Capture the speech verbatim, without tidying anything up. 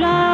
fly.